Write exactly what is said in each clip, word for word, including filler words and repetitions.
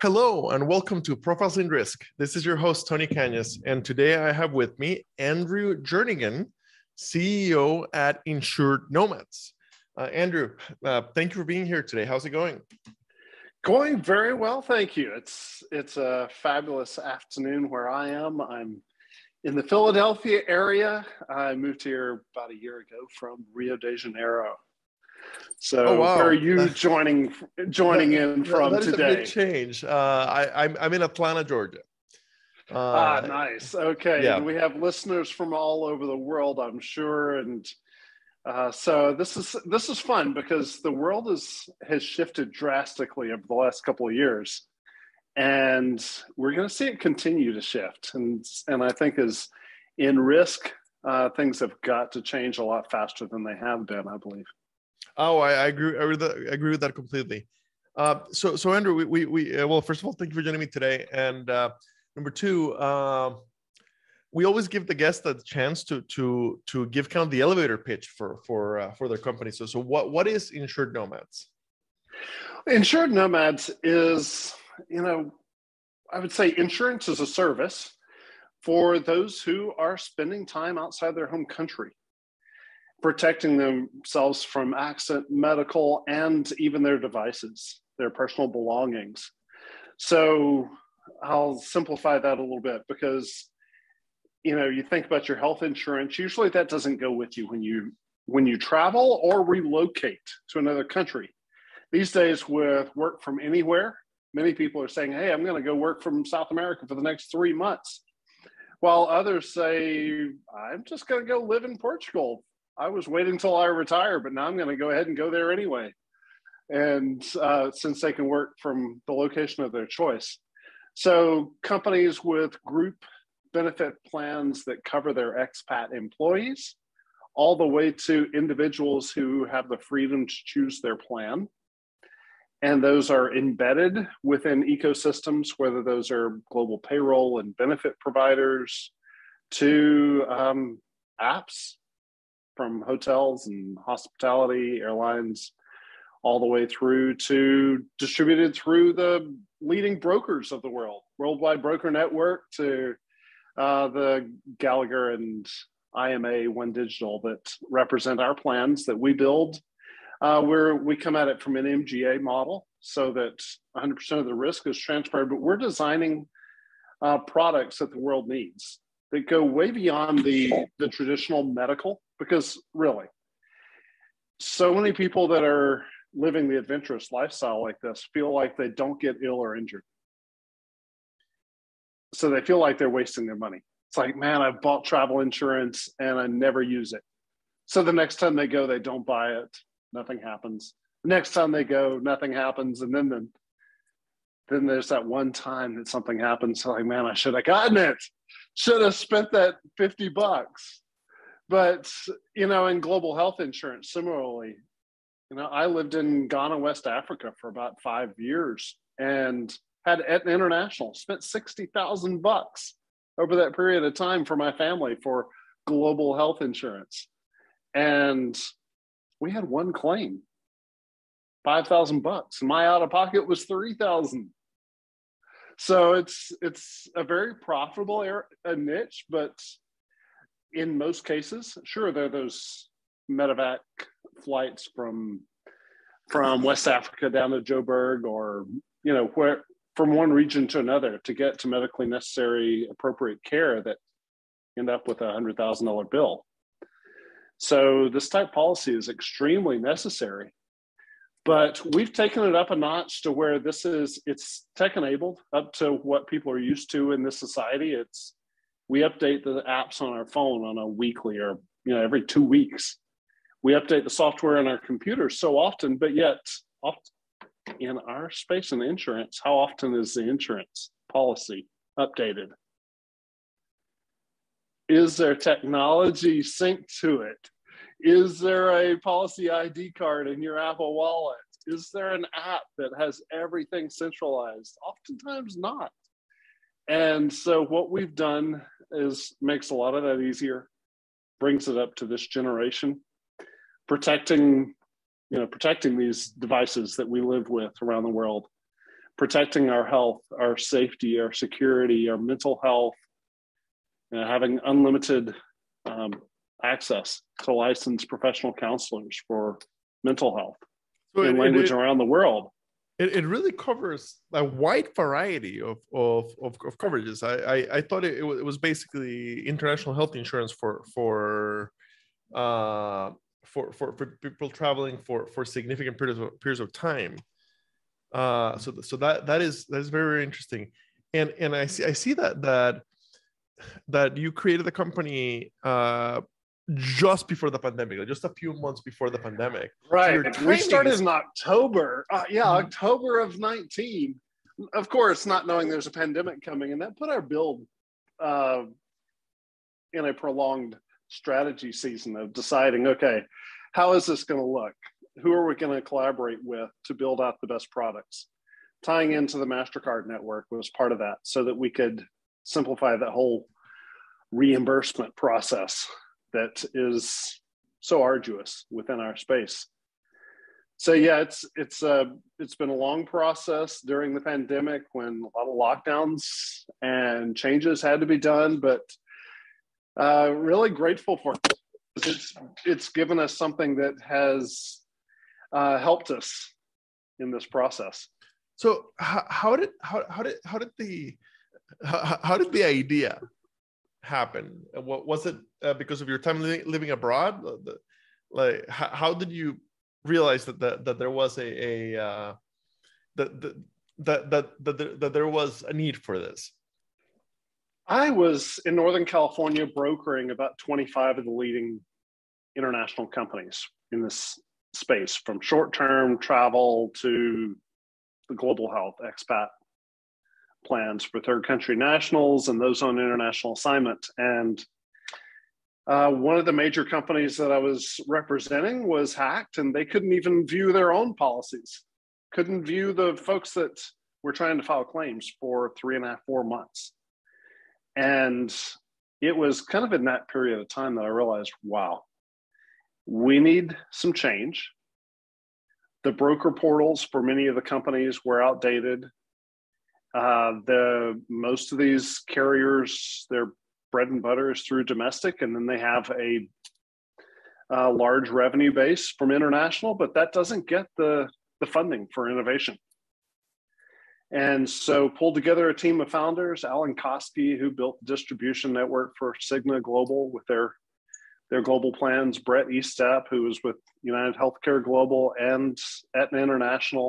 Hello and welcome to Profiles in Risk. This is your host, Tony Kanyas, and today I have with me Andrew Jernigan, C E O at Insured Nomads. Uh, Andrew, uh, thank you for being here today. How's it going? Going very well, thank you. It's, it's a fabulous afternoon where I am. I'm in the Philadelphia area. I moved here about a year ago from Rio de Janeiro. So oh, wow. Where are you joining joining that, in from that, that today? That is a big change. Uh, I, I'm, I'm in Atlanta, Georgia. Uh, ah, nice. Okay. Yeah. And we have listeners from all over the world, I'm sure. And uh, so this is this is fun because the world is, has shifted drastically over the last couple of years. And we're going to see it continue to shift. And, and I think as in risk, uh, things have got to change a lot faster than they have been, I believe. Oh, I, I agree. I agree with that completely. Uh, so, so Andrew, we, we, we uh, well, first of all, thank you for joining me today. And uh, number two, uh, we always give the guests the chance to to to give kind of the elevator pitch for for uh, for their company. So, so what what is Insured Nomads? Insured Nomads is, you know, I would say insurance as a service for those who are spending time outside their home country, protecting themselves from accident, medical, and even their devices, their personal belongings. So I'll simplify that a little bit because, you know, you think about your health insurance, usually that doesn't go with you when you when you travel or relocate to another country. These days with work from anywhere, many people are saying, hey, I'm gonna go work from South America for the next three months. While others say, I'm just gonna go live in Portugal. I was waiting until I retire, but now I'm going to go ahead and go there anyway. And uh, since they can work from the location of their choice. So companies with group benefit plans that cover their expat employees, all the way to individuals who have the freedom to choose their plan. And those are embedded within ecosystems, whether those are global payroll and benefit providers to um, apps, from hotels and hospitality, airlines, all the way through to distributed through the leading brokers of the world, Worldwide Broker Network to uh, the Gallagher and I M A One Digital that represent our plans that we build. Uh, where we come at it from an M G A model so that one hundred percent of the risk is transferred, but we're designing uh, products that the world needs that go way beyond the, the traditional medical, because really, so many people that are living the adventurous lifestyle like this feel like they don't get ill or injured. So they feel like they're wasting their money. It's like, man, I've bought travel insurance and I never use it. So the next time they go, they don't buy it, nothing happens. The next time they go, nothing happens. And then, then, then there's that one time that something happens. So like, man, I should have gotten it. Should have spent that fifty bucks. But, you know, in global health insurance, similarly, you know, I lived in Ghana, West Africa for about five years and had Aetna International, spent sixty thousand bucks over that period of time for my family for global health insurance. And we had one claim, five thousand bucks. My out of pocket was three thousand. So it's, it's a very profitable a niche, but in most cases, sure, there are those medevac flights from from West Africa down to Joburg, or you know, where from one region to another to get to medically necessary, appropriate care that end up with a hundred thousand dollar bill. So this type of policy is extremely necessary, but we've taken it up a notch to where this is it's tech enabled up to what people are used to in this society. It's We update the apps on our phone on a weekly or, you know, every two weeks. We update the software on our computer so often, but yet often in our space and insurance, how often is the insurance policy updated? Is there technology synced to it? Is there a policy I D card in your Apple Wallet? Is there an app that has everything centralized? Oftentimes not. And so what we've done is makes a lot of that easier, brings it up to this generation, protecting, you know, protecting these devices that we live with around the world, protecting our health, our safety, our security, our mental health, you know, having unlimited um, access to licensed professional counselors for mental health so in it, language it, around the world. It, it really covers a wide variety of of, of, of coverages. I, I, I thought it, it was basically international health insurance for for uh, for, for for people traveling for for significant periods of, periods of time. Uh, so so that that is that is very, very interesting, and and I see I see that that that you created the company uh, just before the pandemic, like just a few months before the pandemic. Right, so we started is... in October, uh, yeah, mm-hmm. October of nineteen. Of course, not knowing there's a pandemic coming, and that put our build uh, in a prolonged strategy season of deciding, okay, how is this going to look? Who are we going to collaborate with to build out the best products? Tying into the MasterCard network was part of that so that we could simplify that whole reimbursement process that is so arduous within our space. So yeah, it's, it's, uh, it's been a long process during the pandemic when a lot of lockdowns and changes had to be done, but uh, really grateful for it. It's, it's given us something that has Uh, helped us in this process. So how, how did how, how did how did the how, how did the idea happen? What was it uh, because of your time li living abroad? Like how, how did you realize that that, that there was a, a uh, that, that, that that that that that there was a need for this? I was in Northern California brokering about twenty-five of the leading international companies in this space, from short-term travel to the global health expat plans for third country nationals and those on international assignment. And uh, one of the major companies that I was representing was hacked, and they couldn't even view their own policies, couldn't view the folks that were trying to file claims for three and a half, four months. And it was kind of in that period of time that I realized, wow, we need some change. The broker portals for many of the companies were outdated. Uh, the most of these carriers, their bread and butter is through domestic, and then they have a, a large revenue base from international, but that doesn't get the, the funding for innovation. And so pulled together a team of founders, Alan Kosky, who built the distribution network for Cigna Global with their their global plans, Brett Estep, who was with United Healthcare Global and Aetna International,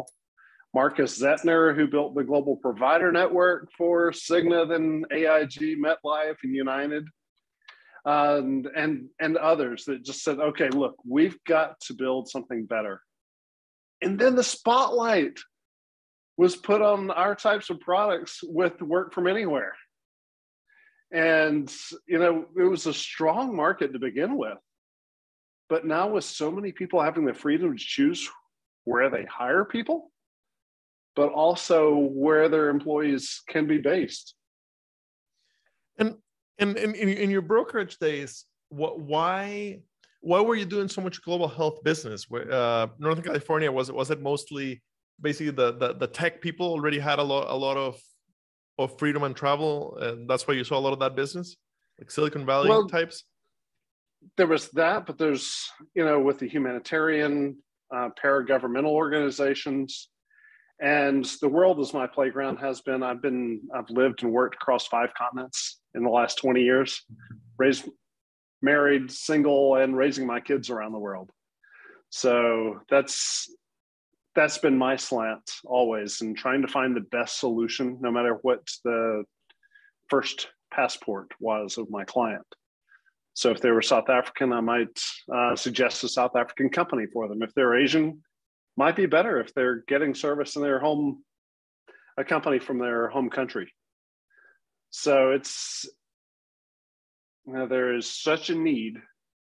Marcus Zettner, who built the global provider network for Cigna, then A I G, MetLife, and United, um, and, and others that just said, okay, look, we've got to build something better. And then the spotlight was put on our types of products with work from anywhere. And, you know, it was a strong market to begin with. But now with so many people having the freedom to choose where they hire people, but also where their employees can be based. And, and, and in, in your brokerage days, what, why, why were you doing so much global health business? Uh, Northern California, was it, was it mostly basically the, the, the tech people already had a lot, a lot of of freedom and travel, and that's why you saw a lot of that business, like Silicon Valley well, types? There was that, but there's, you know, with the humanitarian, uh, paragovernmental organizations, and the world is my playground has been. I've been, I've lived and worked across five continents in the last twenty years, raised, married, single, and raising my kids around the world. So that's, that's been my slant always, and trying to find the best solution, no matter what the first passport was of my client. So if they were South African, I might uh, suggest a South African company for them. If they're Asian, might be better if they're getting service in their home, a company from their home country. So it's, you know, there is such a need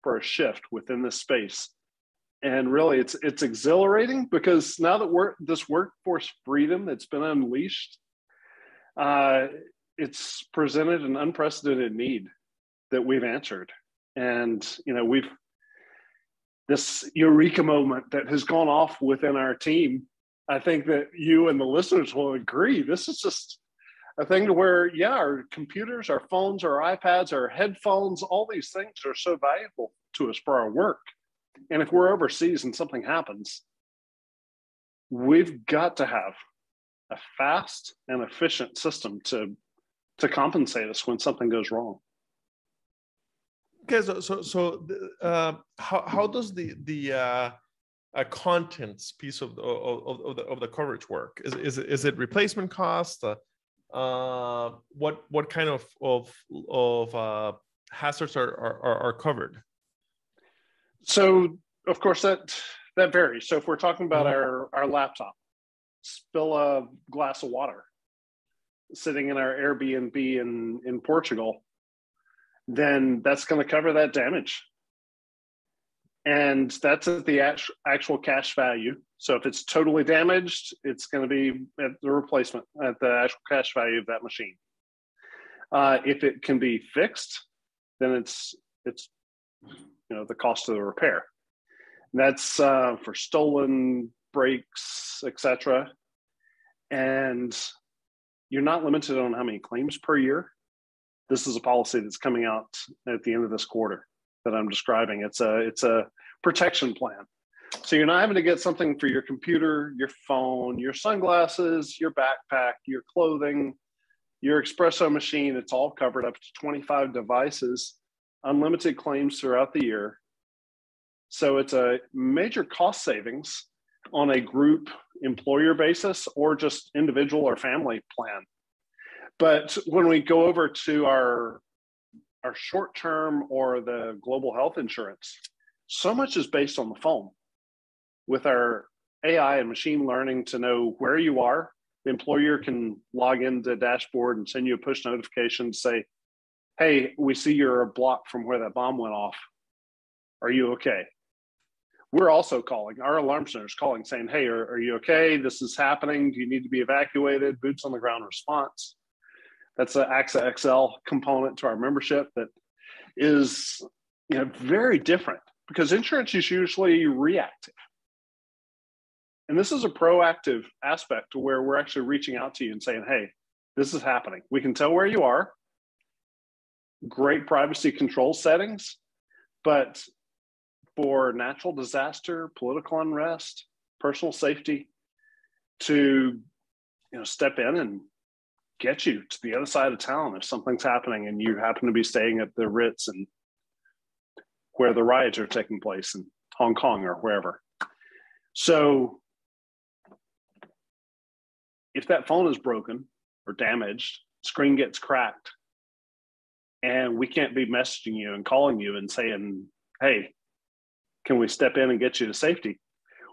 for a shift within this space. And really, it's it's exhilarating because now that we're, this workforce freedom that's been unleashed, uh, it's presented an unprecedented need that we've answered. And, you know, we've, this eureka moment that has gone off within our team I think that you and the listeners will agree. This is just a thing to where, yeah, our computers, our phones, our iPads, our headphones, all these things are so valuable to us for our work. And if we're overseas and something happens, we've got to have a fast and efficient system to to compensate us when something goes wrong. Okay, so so, so uh, how how does the the uh, uh, contents piece of the of, of the of the coverage work? Is is is it replacement cost? Uh, uh, what what kind of of of uh, hazards are, are are covered? So of course that that varies. So if we're talking about our our laptop, spill a glass of water sitting in our Airbnb in, in Portugal, then that's going to cover that damage. And that's at the act- actual cash value. So if it's totally damaged, it's going to be at the replacement, at the actual cash value of that machine. Uh, if it can be fixed, then it's, it's you know, the cost of the repair. And that's uh, for stolen breaks, et cetera. And you're not limited on how many claims per year. This is a policy that's coming out at the end of this quarter that I'm describing. It's a it's a protection plan. So you're not having to get something for your computer, your phone, your sunglasses, your backpack, your clothing, your espresso machine. It's all covered up to twenty-five devices, unlimited claims throughout the year. So it's a major cost savings on a group employer basis or just individual or family plan. But when we go over to our, our short-term or the global health insurance, so much is based on the phone. With our A I and machine learning to know where you are, the employer can log into the dashboard and send you a push notification to say, hey, we see you're a block from where that bomb went off. Are you okay? We're also calling, our alarm center is calling saying, hey, are, are you okay? This is happening. Do you need to be evacuated? Boots on the ground response. That's an AXA X L component to our membership that is, you know, very different because insurance is usually reactive. And this is a proactive aspect to where we're actually reaching out to you and saying, hey, this is happening. We can tell where you are. Great privacy control settings, but for natural disaster, political unrest, personal safety, to you know step in and get you to the other side of town if something's happening and you happen to be staying at the Ritz and where the riots are taking place in Hong Kong or wherever. So if that phone is broken or damaged, screen gets cracked, and we can't be messaging you and calling you and saying, hey, can we step in and get you to safety?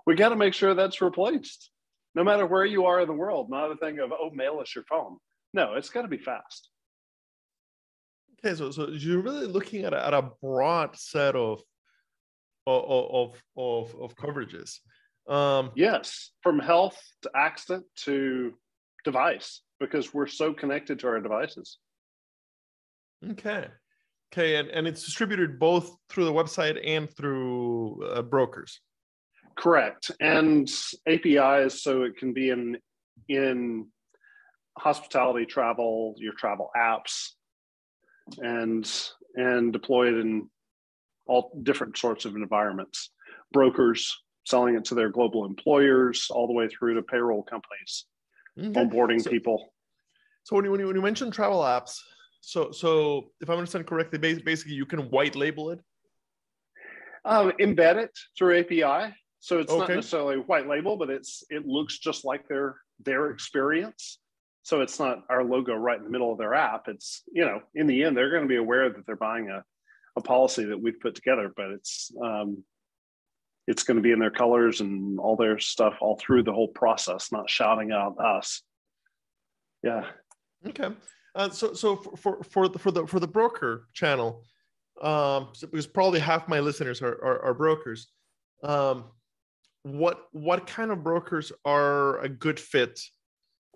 We got to make sure that's replaced. No matter where you are in the world, not a thing of, oh, mail us your phone. No, it's got to be fast. Okay, so, so you're really looking at a, at a broad set of, of, of, of coverages. Um, yes, from health to accident to device, because we're so connected to our devices. Okay. Okay, and, and it's distributed both through the website and through uh, brokers. Correct, and A P Is, so it can be in in hospitality, travel, your travel apps, and and deployed in all different sorts of environments. Brokers selling it to their global employers, all the way through to payroll companies, okay. onboarding so, people. So when you, when you when you mention travel apps. So, so if I understand correctly, basically you can white label it? Um, embed it through A P I. So it's okay. not necessarily white label, but it's it looks just like their their experience. So it's not our logo right in the middle of their app. It's, you know, in the end, they're going to be aware that they're buying a, a policy that we've put together, but it's um, it's going to be in their colors and all their stuff all through the whole process, not shouting out us. Yeah. Okay. Uh, so, so for, for for the for the for the broker channel, um, so because probably half my listeners are are, are brokers. Um, what what kind of brokers are a good fit,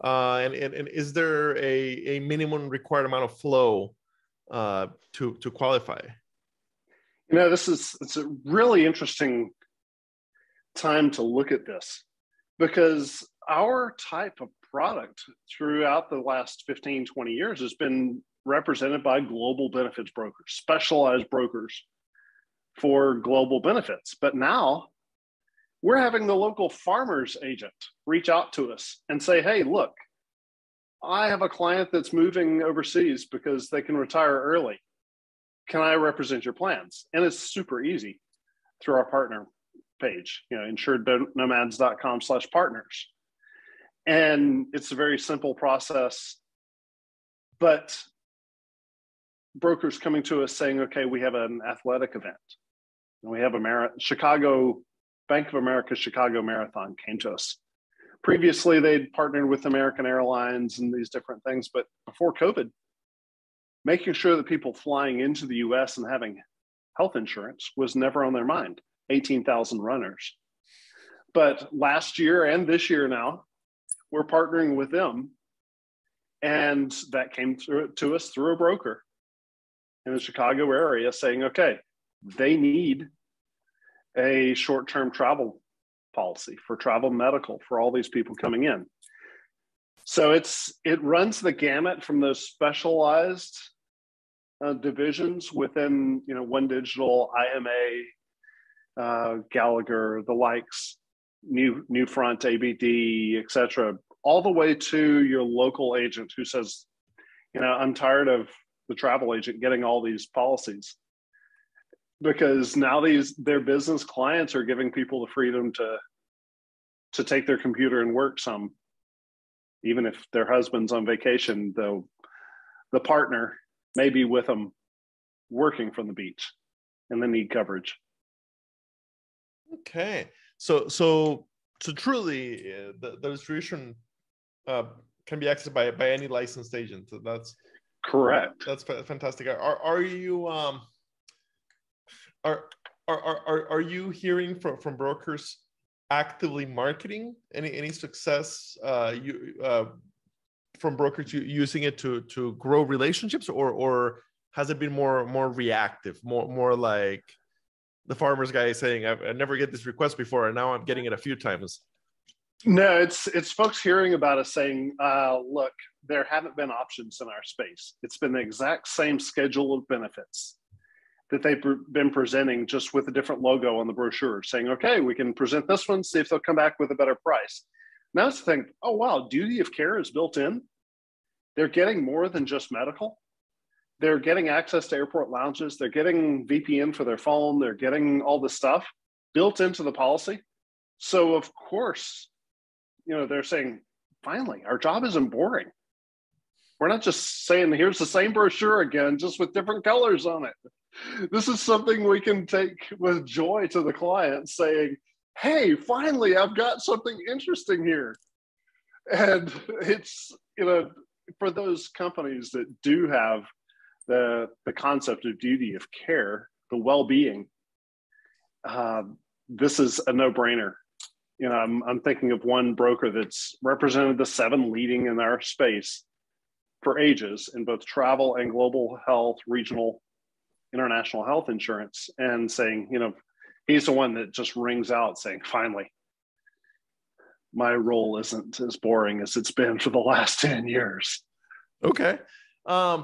uh, and, and and is there a a minimum required amount of flow uh, to to qualify? You know, this is it's a really interesting time to look at this because our type of product throughout the last fifteen, twenty years has been represented by global benefits brokers, specialized brokers for global benefits. But now we're having the local farmer's agent reach out to us and say, hey, look, I have a client that's moving overseas because they can retire early. Can I represent your plans? And it's super easy through our partner page, you know, insured nomads dot com slash partners. And it's a very simple process, but brokers coming to us saying, okay, we have an athletic event and we have a marathon. Chicago Bank of America Chicago Marathon came to us. Previously, they'd partnered with American Airlines and these different things, but before COVID, making sure that people flying into the U S and having health insurance was never on their mind, eighteen thousand runners. But last year and this year now, we're partnering with them, and that came through to us through a broker in the Chicago area saying, okay, they need a short-term travel policy for travel medical for all these people coming in. So it's it runs the gamut from those specialized uh, divisions within, you know, One Digital, I M A, uh, Gallagher, the likes, New New Front, A B D, et cetera, all the way to your local agent who says, you know, I'm tired of the travel agent getting all these policies. Because now these their business clients are giving people the freedom to to take their computer and work some, even if their husband's on vacation, though the partner may be with them working from the beach and they need coverage. Okay. So so so truly uh, the, the distribution uh, can be accessed by by any licensed agent. So that's correct. That's fantastic. Are are you um Are, are are are you hearing from, from brokers actively marketing any any success uh, you uh, from brokers using it to to grow relationships, or or has it been more more reactive, more more like the farmer's guy saying, I've, I never get this request before and now I'm getting it a few times? No, it's it's folks hearing about us saying, uh, look, there haven't been options in our space. It's been the exact same schedule of benefits that they've been presenting, just with a different logo on the brochure, saying, okay, we can present this one, see if they'll come back with a better price. Now it's the thing, oh, wow, duty of care is built in. They're getting more than just medical. They're getting access to airport lounges. They're getting V P N for their phone. They're getting all this stuff built into the policy. So of course, you know, they're saying, finally, our job isn't boring. We're not just saying, here's the same brochure again, just with different colors on it. This is something we can take with joy to the client, saying, hey, finally, I've got something interesting here. And it's, you know, for those companies that do have the, the concept of duty of care, the well-being, uh, this is a no-brainer. You know, I'm, I'm thinking of one broker that's represented the seven leading in our space for ages in both travel and global health, regional international health insurance, and saying, you know, he's the one that just rings out saying, finally, my role isn't as boring as it's been for the last ten years. Okay. Um,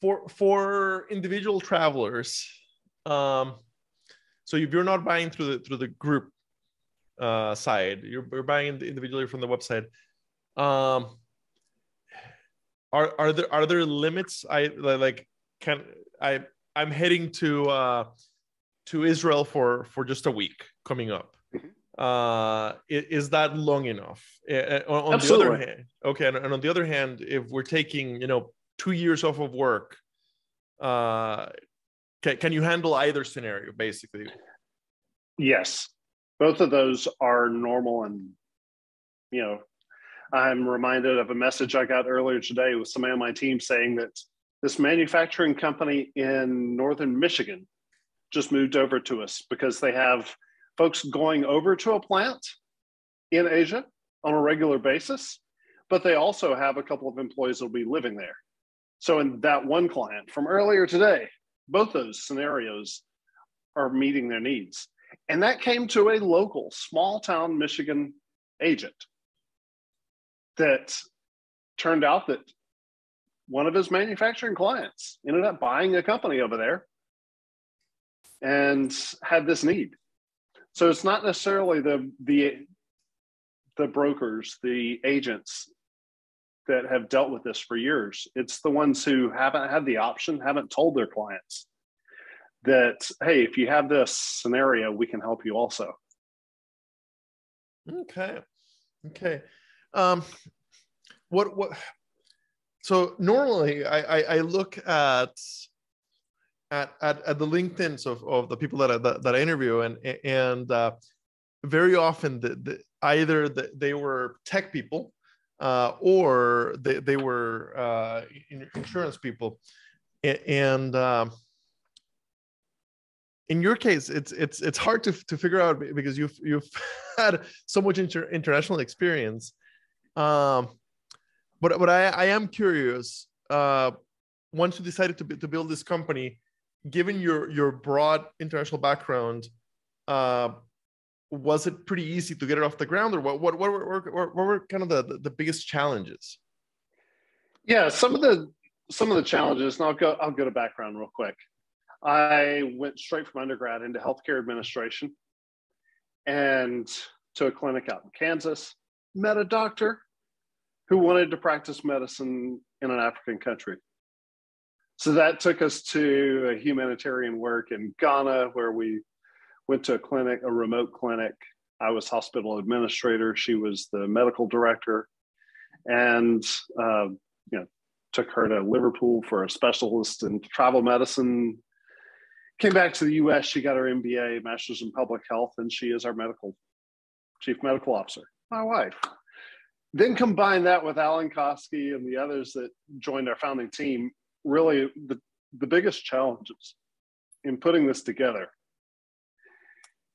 for, for individual travelers, um, so if you're not buying through the, through the group uh, side, you're, you're buying individually from the website. Um, are, are there, are there limits? I like, can I, I'm heading to uh, to Israel for, for just a week coming up. Mm-hmm. uh, is, is that long enough? Uh, on Absolutely. The other hand, okay. And, and on the other hand, if we're taking, you know, two years off of work, uh, can, can you handle either scenario, basically? Yes, both of those are normal. And, you know, I'm reminded of a message I got earlier today with somebody on my team saying that this manufacturing company in northern Michigan just moved over to us because they have folks going over to a plant in Asia on a regular basis, but they also have a couple of employees that will be living there. So in that one client from earlier today, both those scenarios are meeting their needs. And that came to a local small town Michigan agent that turned out that one of his manufacturing clients ended up buying a company over there and had this need. So it's not necessarily the, the, the brokers, the agents that have dealt with this for years. It's the ones who haven't had the option, haven't told their clients that, hey, if you have this scenario, we can help you also. Okay. Okay. Um, what, what, so normally I, I, I look at, at, at, at the LinkedIn's of, of the people that I, that, that I interview, and, and, uh, very often the, the, either the, they were tech people, uh, or they, they were, uh, insurance people. And, and um, in your case, it's it's it's hard to to figure out because you've you've had so much inter international experience, um, but but I, I am curious. Uh, once you decided to to build this company, given your your broad international background, uh, was it pretty easy to get it off the ground, or what what what were what were kind of the the biggest challenges? Yeah, some of the some of the challenges, and I'll go I'll go to background real quick. I went straight from undergrad into healthcare administration and to a clinic out in Kansas, met a doctor who wanted to practice medicine in an African country. So that took us to a humanitarian work in Ghana, where we went to a clinic, a remote clinic. I was hospital administrator. She was the medical director, and uh, you know, took her to Liverpool for a specialist in travel medicine. Came back to the U S, she got her M B A, Master's in Public Health, and she is our medical, Chief Medical Officer, my wife. Then combine that with Alan Kosky and the others that joined our founding team, really the, the biggest challenges in putting this together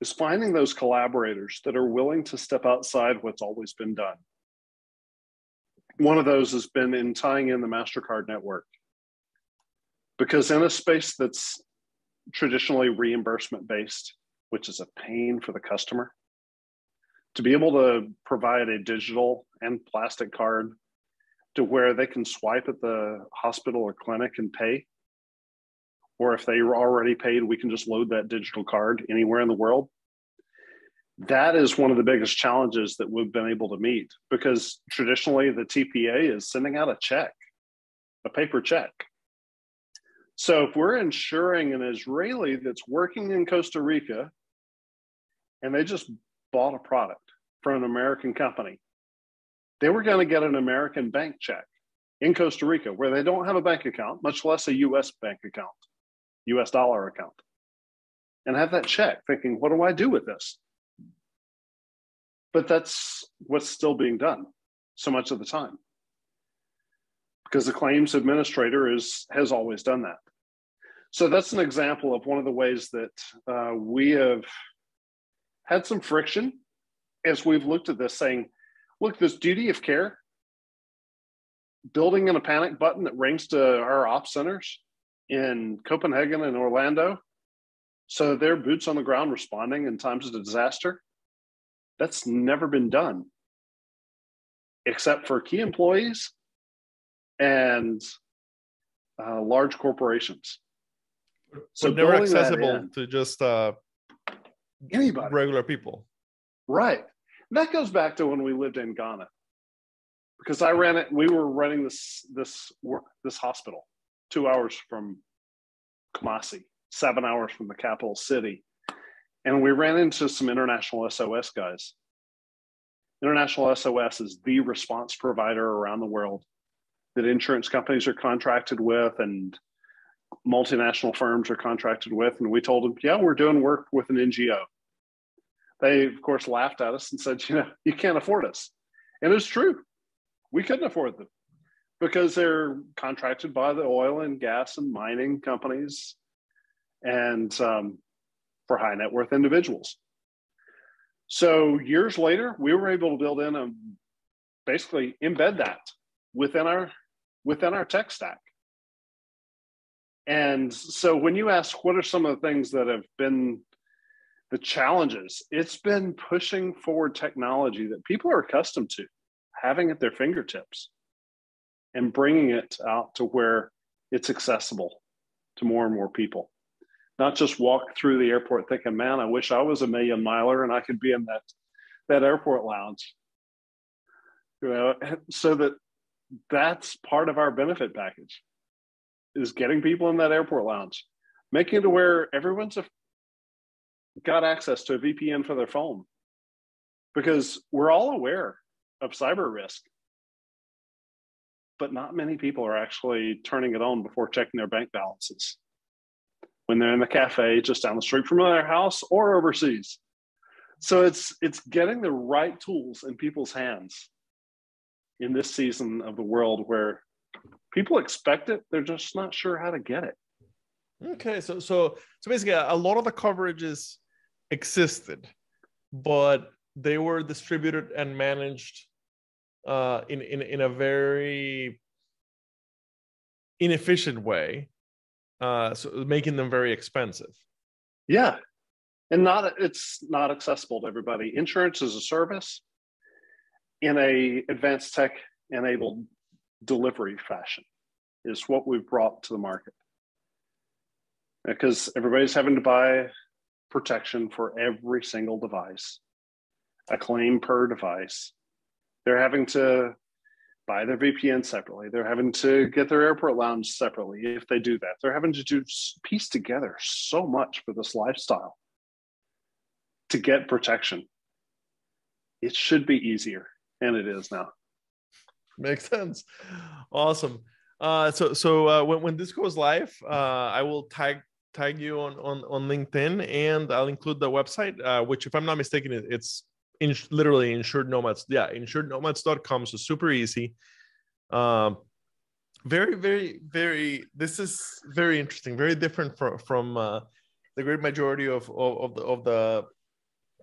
is finding those collaborators that are willing to step outside what's always been done. One of those has been in tying in the MasterCard network, because in a space that's traditionally reimbursement based, which is a pain for the customer, to be able to provide a digital and plastic card to where they can swipe at the hospital or clinic and pay, or if they were already paid, we can just load that digital card anywhere in the world. That is one of the biggest challenges that we've been able to meet, because traditionally the T P A is sending out a check, a paper check. So if we're insuring an Israeli that's working in Costa Rica and they just bought a product from an American company, they were going to get an American bank check in Costa Rica where they don't have a bank account, much less a U S bank account, U S dollar account, and have that check thinking, what do I do with this? But that's what's still being done so much of the time, because the claims administrator is, has always done that. So that's an example of one of the ways that uh, we have had some friction as we've looked at this, saying, look, this duty of care, building in a panic button that rings to our op centers in Copenhagen and Orlando, so they're boots on the ground responding in times of disaster, that's never been done, except for key employees and uh, large corporations. So but they're accessible to just uh, anybody, regular people. Right. And that goes back to when we lived in Ghana, because I ran it. We were running this this work, this hospital, two hours from Kumasi, seven hours from the capital city, and we ran into some International S O S guys. International S O S is the response provider around the world that insurance companies are contracted with and multinational firms are contracted with. And we told them, yeah, we're doing work with an N G O. They, of course, laughed at us and said, you know, you can't afford us. And it's true. We couldn't afford them because they're contracted by the oil and gas and mining companies and um, for high net worth individuals. So years later, we were able to build in a, basically embed that within our within our tech stack. And so when you ask what are some of the things that have been the challenges. It's been pushing forward technology that people are accustomed to having at their fingertips and bringing it out to where it's accessible to more and more people. Not just walk through the airport thinking, man, I wish I was a million miler and I could be in that, that airport lounge. You know, so that that's part of our benefit package, is getting people in that airport lounge, making it to where everyone's a, got access to a V P N for their phone, because we're all aware of cyber risk, but not many people are actually turning it on before checking their bank balances when they're in the cafe just down the street from their house or overseas. So it's it's getting the right tools in people's hands in this season of the world where people expect it, they're just not sure how to get it. Okay, so so so basically a lot of the coverages existed, but they were distributed and managed uh, in, in, in a very inefficient way, uh, so making them very expensive. Yeah, and not it's not accessible to everybody. Insurance as a service in a advanced tech-enabled delivery fashion is what we've brought to the market. Because everybody's having to buy protection for every single device, a claim per device. They're having to buy their V P N separately. They're having to get their airport lounge separately if they do that. They're having to do piece together so much for this lifestyle to get protection. It should be easier, and it is now. Makes sense. Awesome. Uh, so so uh, when, when this goes live, uh, I will tag tag you on, on, on LinkedIn, and I'll include the website, uh, which if I'm not mistaken, it's in, literally Insured Nomads. Yeah, insured nomads dot com. So super easy. Um, very, very, very, this is very interesting, very different for, from uh, the great majority of, of, of, the, of the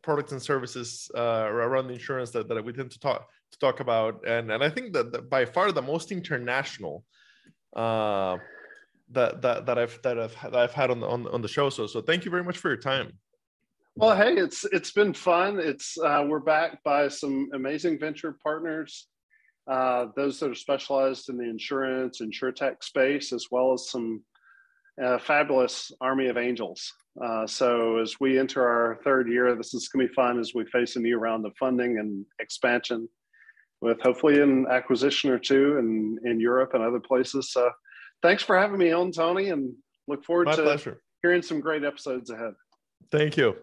products and services uh, around the insurance that, that we tend to talk to talk about. And, and I think that the, by far the most international uh that that that I've that I've that I've had on the on, on the show. So so thank you very much for your time. Well, hey, it's it's been fun. It's uh we're backed by some amazing venture partners, uh those that are specialized in the insurance, insurtech space, as well as some uh, fabulous army of angels. Uh so as we enter our third year, this is gonna be fun as we face a new round of funding and expansion, with hopefully an acquisition or two in, in Europe and other places. So thanks for having me on, Tony, and look forward My to pleasure. Hearing some great episodes ahead. Thank you.